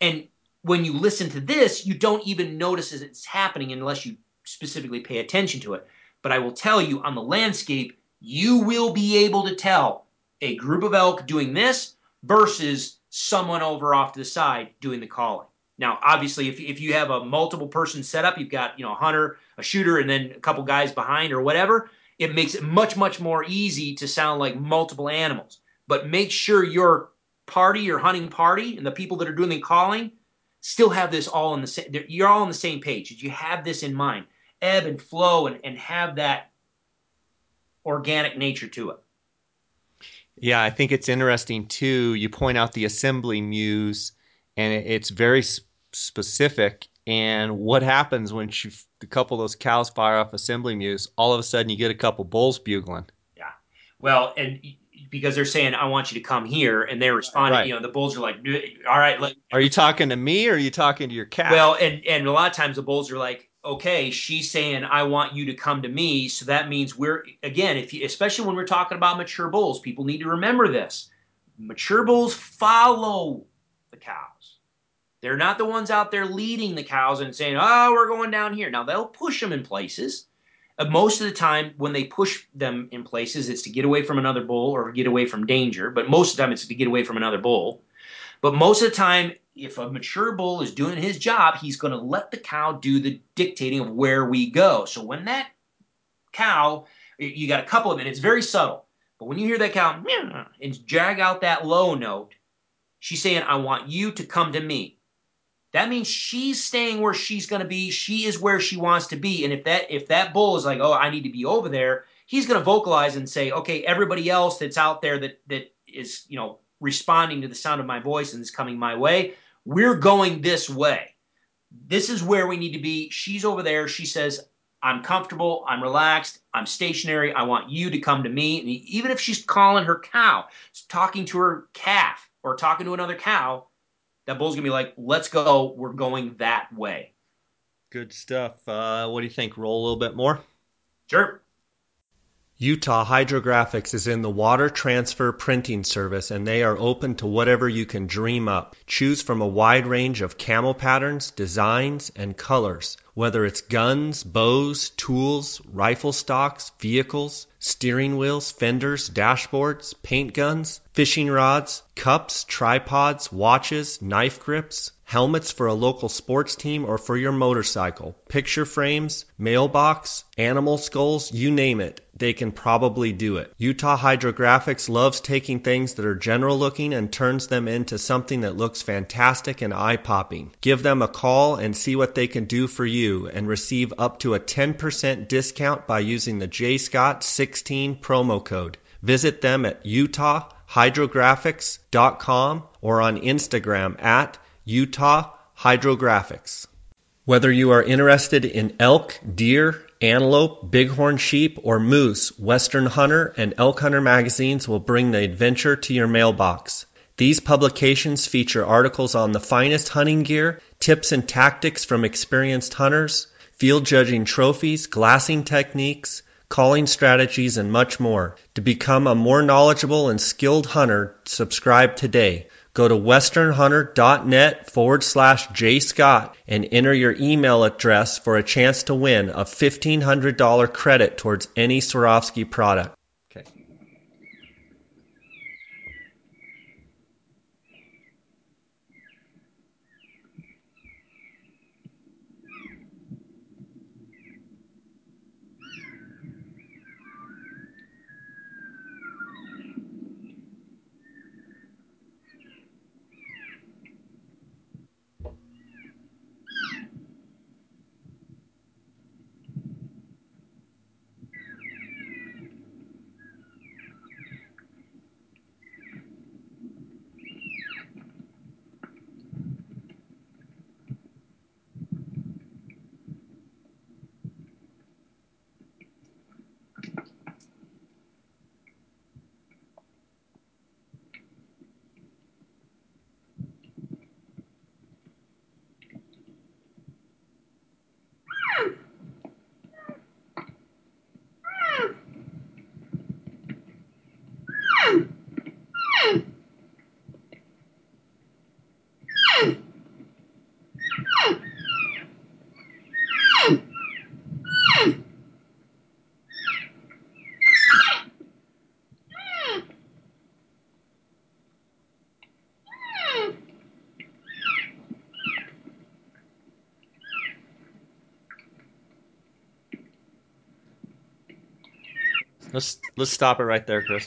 And when you listen to this, you don't even notice as it's happening unless you specifically pay attention to it. But I will tell you, on the landscape, you will be able to tell a group of elk doing this versus someone over off to the side doing the calling. Now, obviously, if you have a multiple person setup, you've got, you know, a hunter, a shooter, and then a couple guys behind or whatever, it makes it much, much more easy to sound like multiple animals. But make sure your party, your hunting party, and the people that are doing the calling still have this all in the same, you're all on the same page. You have this in mind. Ebb and flow and have that organic nature to it. Yeah, I think it's interesting too. You point out the assembly muse, and it's very specific. And what happens when a couple of those cows fire off assembly muse? All of a sudden, you get a couple bulls bugling. Yeah. Well, and because they're saying, "I want you to come here," and they're responding. Right. You know, the bulls are like, "All right." Are you talking to me, or are you talking to your cow? Well, and a lot of times the bulls are like, "Okay, she's saying I want you to come to me," so that means we're again, especially when we're talking about mature bulls, people need to remember this: mature bulls follow the cows. They're not the ones out there leading the cows and saying, "Oh, we're going down here." Now they'll push them in places. Most of the time, when they push them in places, it's to get away from another bull or get away from danger. But most of the time, it's to get away from another bull. But most of the time, if a mature bull is doing his job, he's going to let the cow do the dictating of where we go. So when that cow, you got a couple of them, and it's very subtle. But when you hear that cow and drag out that low note, she's saying, "I want you to come to me." That means she's staying where she's going to be. She is where she wants to be. And if that bull is like, "Oh, I need to be over there," he's going to vocalize and say, "Okay, everybody else that's out there that is, you know, responding to the sound of my voice and is coming my way, we're going this way. This is where we need to be. She's over there. She says, I'm comfortable. I'm relaxed. I'm stationary. I want you to come to me." And even if she's calling her cow, talking to her calf or talking to another cow, that bull's going to be like, "Let's go. We're going that way." Good stuff. What do you think? Roll a little bit more? Sure. Utah Hydrographics is in the water transfer printing service, and they are open to whatever you can dream up. Choose from a wide range of camo patterns, designs, and colors. Whether it's guns, bows, tools, rifle stocks, vehicles, steering wheels, fenders, dashboards, paint guns, fishing rods, cups, tripods, watches, knife grips, helmets for a local sports team or for your motorcycle, picture frames, mailbox, animal skulls, you name it, they can probably do it. Utah Hydrographics loves taking things that are general looking and turns them into something that looks fantastic and eye-popping. Give them a call and see what they can do for you and receive up to a 10% discount by using the J. Scott 16 promo code. Visit them at utahhydrographics.com or on Instagram at Utah Hydrographics. Whether you are interested in elk, deer, antelope, bighorn sheep, or moose, Western Hunter and Elk Hunter magazines will bring the adventure to your mailbox. These publications feature articles on the finest hunting gear, tips and tactics from experienced hunters, field judging trophies, glassing techniques, calling strategies, and much more. To become a more knowledgeable and skilled hunter, subscribe today. Go to westernhunter.net/JScott and enter your email address for a chance to win a $1,500 credit towards any Swarovski product. Okay. Let's stop it right there, Chris.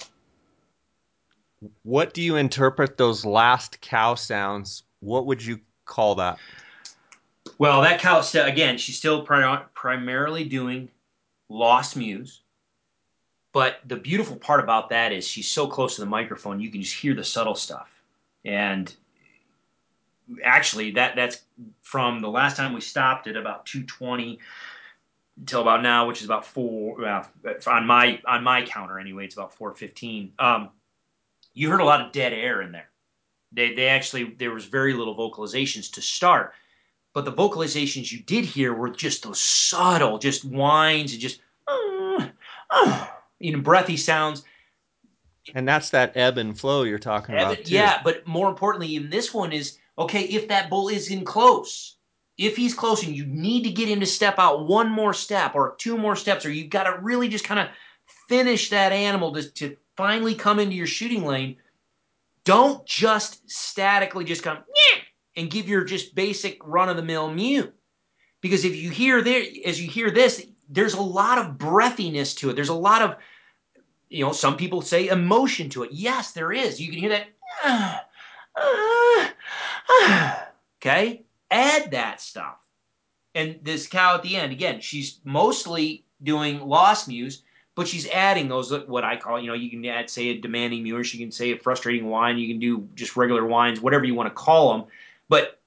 What do you interpret those last cow sounds? What would you call that? Well, that cow, again, she's still primarily doing lost mews. But the beautiful part about that is she's so close to the microphone, you can just hear the subtle stuff. And actually, that's from the last time we stopped at about 2:20 until about now, which is about 4, on my counter anyway, it's about 4:15. You heard a lot of dead air in there. They actually, there was very little vocalizations to start, but the vocalizations you did hear were just those subtle, just whines and just, breathy sounds. And that's that ebb and flow you're talking about too. Yeah, but more importantly in this one is, okay, if that bull is in close, if he's close and you need to get him to step out one more step or two more steps, or you've got to really just kind of finish that animal to finally come into your shooting lane, don't just statically just come and give your just basic run-of-the-mill mew. Because if you hear there, as you hear this, there's a lot of breathiness to it. There's a lot of, some people say emotion to it. Yes, there is. You can hear that. Okay? Add that stuff. And this cow at the end, again, she's mostly doing lost mews, but she's adding those, what I call, you can add, say, a demanding mew, or she can say a frustrating whine. You can do just regular whines, whatever you want to call them. But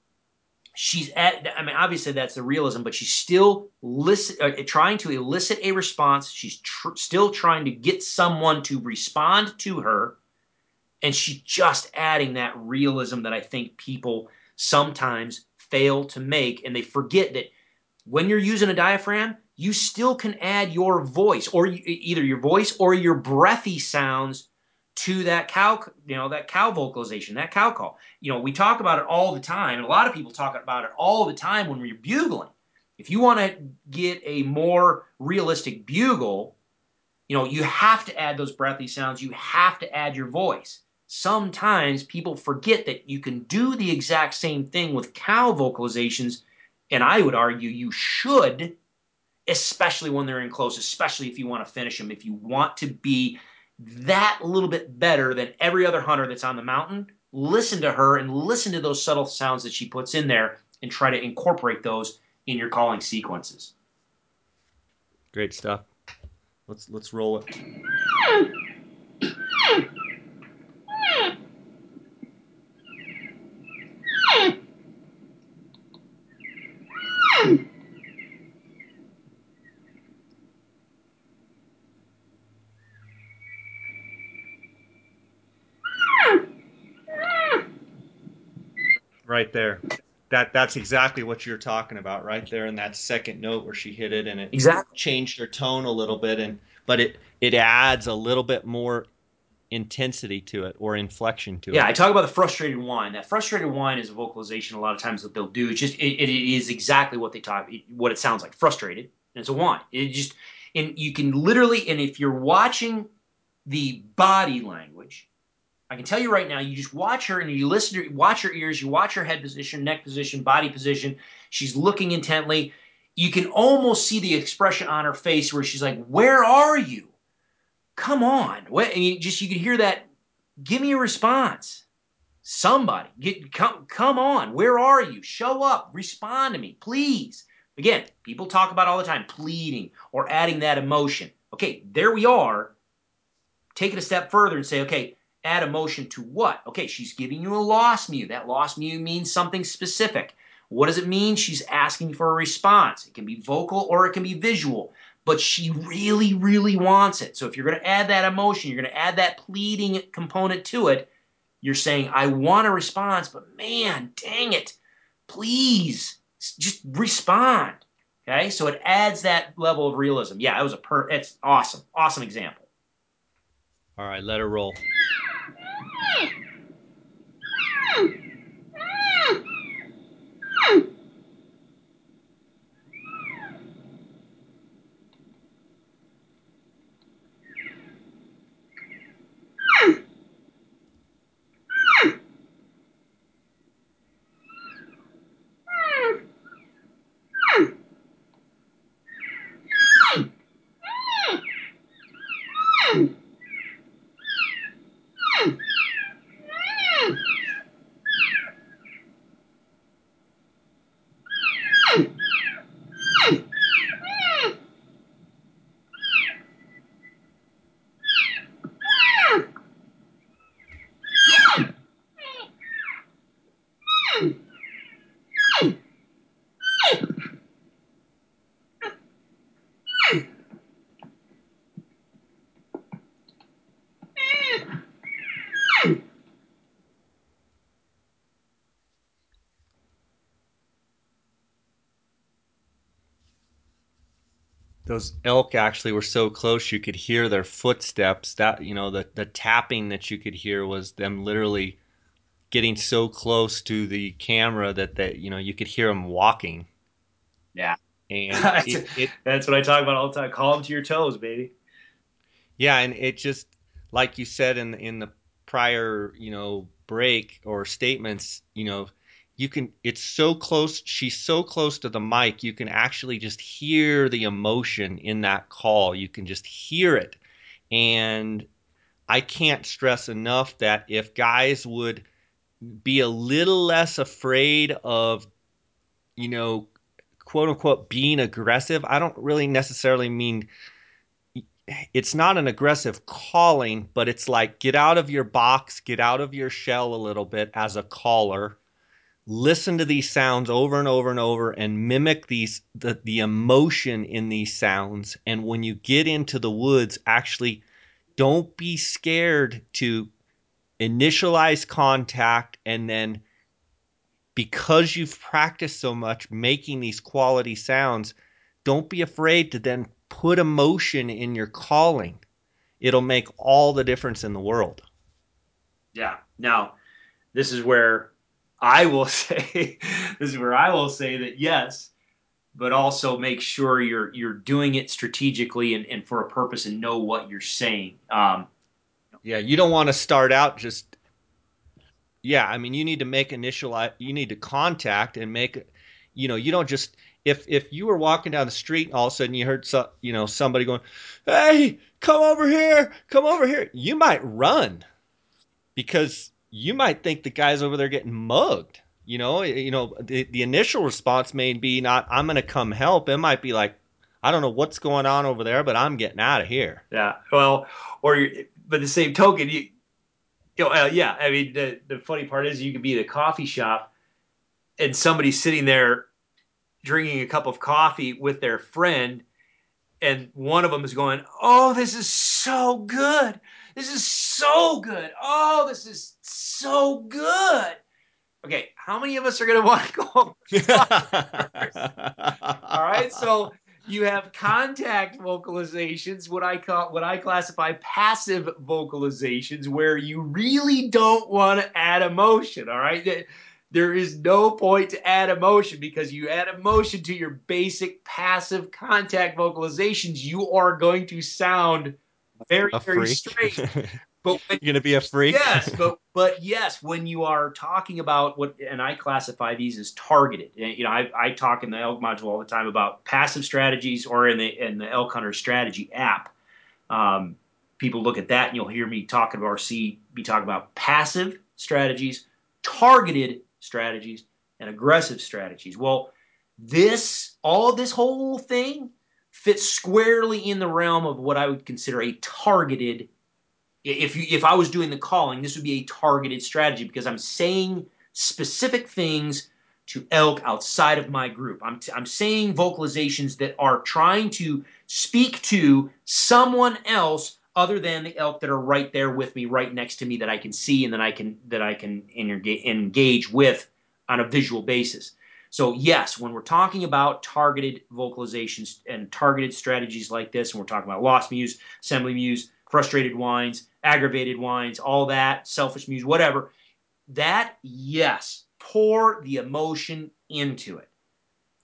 she's obviously that's the realism, but she's still trying to elicit a response. She's still trying to get someone to respond to her. And she's just adding that realism that I think people sometimes fail to make. And they forget that when you're using a diaphragm, you still can add your voice, or either your voice or your breathy sounds to that cow, that cow vocalization, that cow call. We talk about it all the time, and a lot of people talk about it all the time when we're bugling. If you want to get a more realistic bugle, you have to add those breathy sounds. You have to add your voice. Sometimes people forget that you can do the exact same thing with cow vocalizations, and I would argue you should, especially when they're in close, especially if you want to finish them. If you want to be that little bit better than every other hunter that's on the mountain, listen to her and listen to those subtle sounds that she puts in there and try to incorporate those in your calling sequences. Great stuff. Let's roll it. Right there. That's exactly what you're talking about right there in that second note where she hit it, and it exactly changed her tone a little bit, but it adds a little bit more intensity to it or inflection to it. Yeah, I talk about the frustrated whine. That frustrated whine is a vocalization a lot of times that they'll do. It's just it is exactly what they talk, what it sounds like, frustrated, and it's a whine. It just, and you can literally, and if you're watching the body language, I can tell you right now, you just watch her and you listen to her, watch her ears, you watch her head position, neck position, body position. She's looking intently. You can almost see the expression on her face where she's like, "Where are you? Come on." You can hear that, "Give me a response. Somebody, come on. Where are you? Show up. Respond to me, please." Again, people talk about all the time, pleading or adding that emotion. Okay, there we are. Take it a step further and say, okay, add emotion to what? Okay, she's giving you a lost mew. That lost mew means something specific. What does it mean? She's asking for a response. It can be vocal or it can be visual, but she really, really wants it. So if you're going to add that emotion, you're going to add that pleading component to it, you're saying, "I want a response, but man, dang it, please, just respond." Okay, so it adds that level of realism. Yeah, it's awesome. Awesome example. All right, let her roll. those elk actually were so close you could hear their footsteps. That, you know, the tapping that you could hear was them literally getting so close to the camera that you know, you could hear them walking. Yeah. And that's what I talk about all the time. Call them to your toes, baby. Yeah, and it just, like you said in the prior, you know, break or statements, you know, you can, it's so close, she's so close to the mic, you can actually just hear the emotion in that call. You can just hear it. And I can't stress enough that if guys would be a little less afraid of, you know, quote unquote, being aggressive, I don't really necessarily mean, it's not an aggressive calling, but it's like, get out of your box, get out of your shell a little bit as a caller. Listen to these sounds over and over and over and mimic the emotion in these sounds. And when you get into the woods, actually don't be scared to initialize contact. And then, because you've practiced so much making these quality sounds, don't be afraid to then put emotion in your calling. It'll make all the difference in the world. Yeah. Now, this is where I will say that yes, but also make sure you're doing it strategically and for a purpose, and know what you're saying. Yeah, you don't want to start out just, yeah, I mean, you need to you need to contact and make, you know, you don't just, if you were walking down the street and all of a sudden you heard somebody going, "Hey, come over here," you might run because you might think the guy's over there getting mugged. You know, the initial response may be not, "I'm going to come help." It might be like, "I don't know what's going on over there, but I'm getting out of here." Yeah. Well, but the same token, yeah. I mean, the funny part is you could be at a coffee shop and somebody's sitting there drinking a cup of coffee with their friend, and one of them is going, "Oh, this is so good. This is so good. Oh, this is so good." Okay, how many of us are going to want to go over first? All right, so you have contact vocalizations, what I classify passive vocalizations, where you really don't want to add emotion, all right? There is no point to add emotion, because you add emotion to your basic passive contact vocalizations, you are going to sound very, very straight. But you're going to be a freak. Yes, but yes, when you are talking about and I classify these as targeted. You know, I talk in the elk module all the time about passive strategies, or in the Elk Hunter strategy app. People look at that and you'll hear me talking about, or see me talking about, passive strategies, targeted strategies, and aggressive strategies. Well, this whole thing fits squarely in the realm of what I would consider a targeted. If I was doing the calling, this would be a targeted strategy, because I'm saying specific things to elk outside of my group. I'm saying vocalizations that are trying to speak to someone else other than the elk that are right there with me, right next to me, that I can see and that I can engage with on a visual basis. So yes, when we're talking about targeted vocalizations and targeted strategies like this, and we're talking about lost muse, assembly muse, frustrated whines, aggravated whines, all that, selfish muse, whatever, that, yes, pour the emotion into it.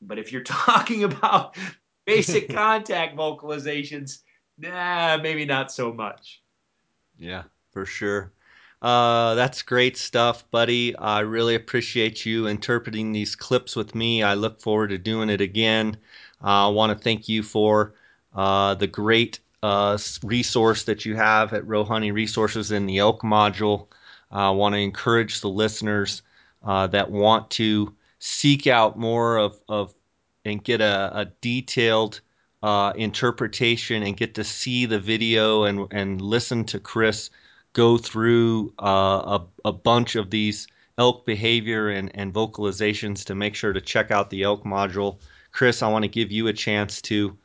But if you're talking about basic contact vocalizations, maybe not so much. Yeah, for sure. That's great stuff, buddy. I really appreciate you interpreting these clips with me. I look forward to doing it again. I want to thank you for the great resource that you have at Roe Hunting Resources in the elk module. I want to encourage the listeners that want to seek out more of and get a detailed interpretation, and get to see the video and listen to Chris go through a bunch of these elk behavior and vocalizations, to make sure to check out the elk module. Chris, I want to give you a chance to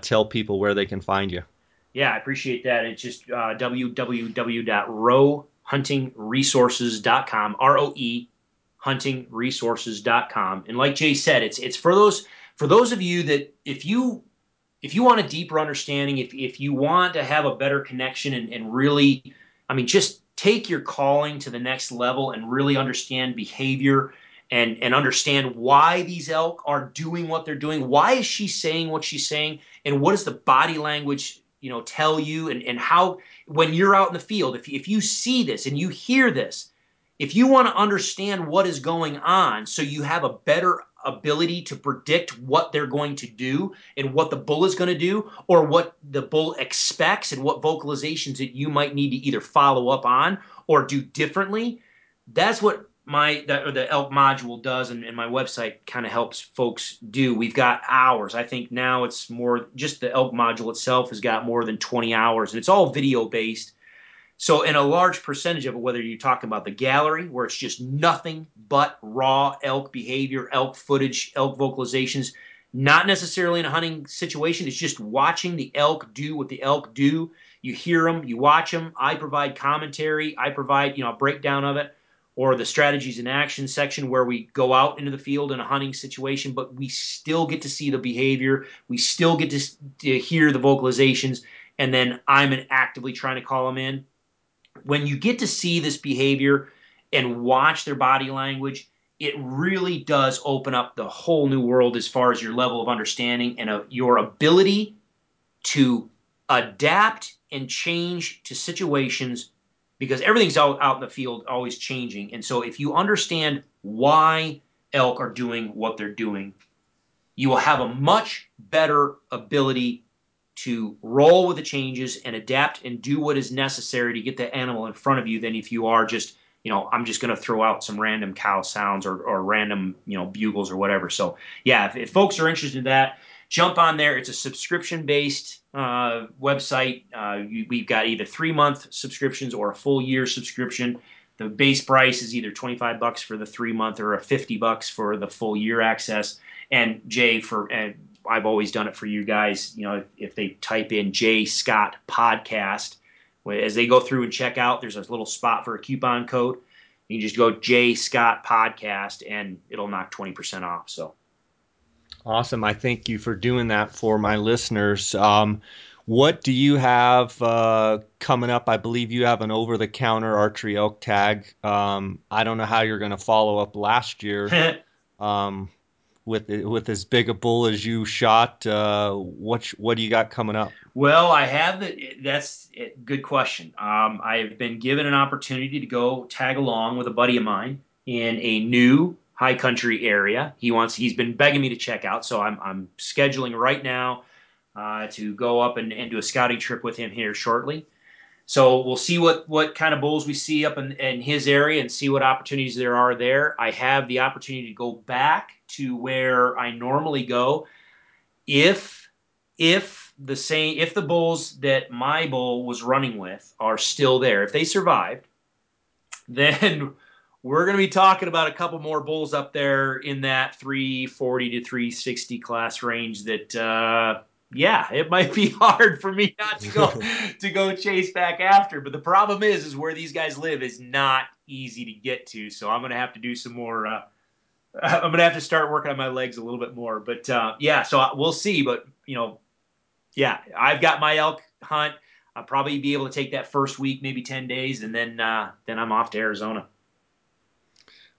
tell people where they can find you. Yeah, I appreciate that. It's just www.roehuntingresources.com, R-O-E, huntingresources.com. And like Jay said, it's for those of you that, if you if you want a deeper understanding, if you want to have a better connection and really, I mean, just take your calling to the next level and really understand behavior and understand why these elk are doing what they're doing. Why is she saying what she's saying? And what does the body language, you know, tell you? And how, when you're out in the field, if you see this and you hear this, if you want to understand what is going on so you have a better ability to predict what they're going to do and what the bull is going to do, or what the bull expects and what vocalizations that you might need to either follow up on or do differently, that's what the elk module does, and my website kind of helps folks do. We've got hours. I think now it's more, just the elk module itself has got more than 20 hours, and it's all video-based. So in a large percentage of it, whether you're talking about the gallery, where it's just nothing but raw elk behavior, elk footage, elk vocalizations, not necessarily in a hunting situation. It's just watching the elk do what the elk do. You hear them, you watch them. I provide commentary. I provide, you know, a breakdown of it, or the strategies and action section where we go out into the field in a hunting situation, but we still get to see the behavior. We still get to hear the vocalizations, and then I'm actively trying to call them in. When you get to see this behavior and watch their body language, it really does open up the whole new world as far as your level of understanding and your ability to adapt and change to situations, because everything's out in the field always changing. And so if you understand why elk are doing what they're doing, you will have a much better ability to roll with the changes and adapt and do what is necessary to get the animal in front of you than if you are just, you know, I'm just going to throw out some random cow sounds or random, you know, bugles or whatever. So yeah, if folks are interested in that, jump on there. It's a subscription-based website. We've got either 3-month subscriptions or a full year subscription. The base price is either $25 for the 3-month or $50 for the full year access. And Jay, I've always done it for you guys. You know, if they type in J. Scott Podcast, as they go through and check out, there's a little spot for a coupon code. You can just go J. Scott Podcast, and it'll knock 20% off. So awesome! I thank you for doing that for my listeners. What do you have coming up? I believe you have an over-the-counter archery elk tag. I don't know how you're going to follow up last year. With as big a bull as you shot, what do you got coming up? Well, I have that's a good question. I've been given an opportunity to go tag along with a buddy of mine in a new high country area. He's been begging me to check out, so I'm scheduling right now to go up and do a scouting trip with him here shortly. So we'll see what kind of bulls we see up in his area and see what opportunities there are there. I have the opportunity to go back to where I normally go if the bulls that my bull was running with are still there. If they survived, then we're going to be talking about a couple more bulls up there in that 340 to 360 class range that it might be hard for me not to go chase back after. But the problem is where these guys live is not easy to get to. So I'm going to have to do some more. I'm going to have to start working on my legs a little bit more. But so we'll see. But you know, yeah, I've got my elk hunt. I'll probably be able to take that first week, maybe 10 days, and then I'm off to Arizona.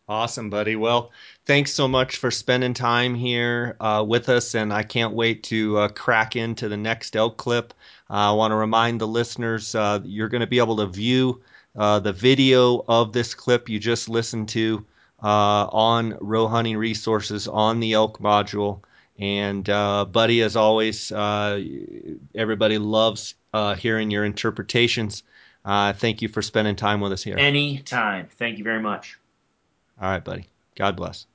Awesome, buddy. Well, thanks so much for spending time here with us, and I can't wait to crack into the next elk clip. I want to remind the listeners you're going to be able to view the video of this clip you just listened to on Roe Hunting Resources on the elk module. And buddy, as always, everybody loves hearing your interpretations. Thank you for spending time with us here. Anytime. Thank you very much. All right, buddy. God bless.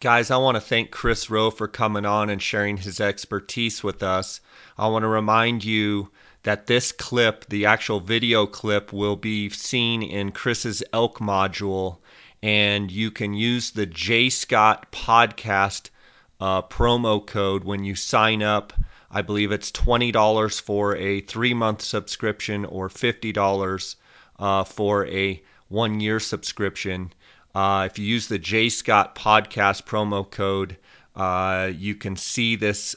Guys, I want to thank Chris Roe for coming on and sharing his expertise with us. I want to remind you that this clip, the actual video clip, will be seen in Chris's elk module, and you can use the J. Scott Podcast promo code when you sign up. I believe it's $20 for a 3-month subscription or $50 for a 1-year subscription. If you use the J. Scott Podcast promo code, you can see this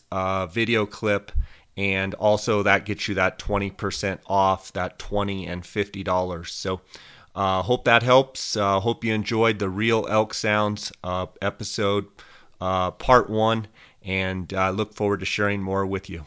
video clip And also that gets you that 20% off, that $20 and $50. So hope that helps. Hope you enjoyed the Real Elk Sounds episode, part 1. And I look forward to sharing more with you.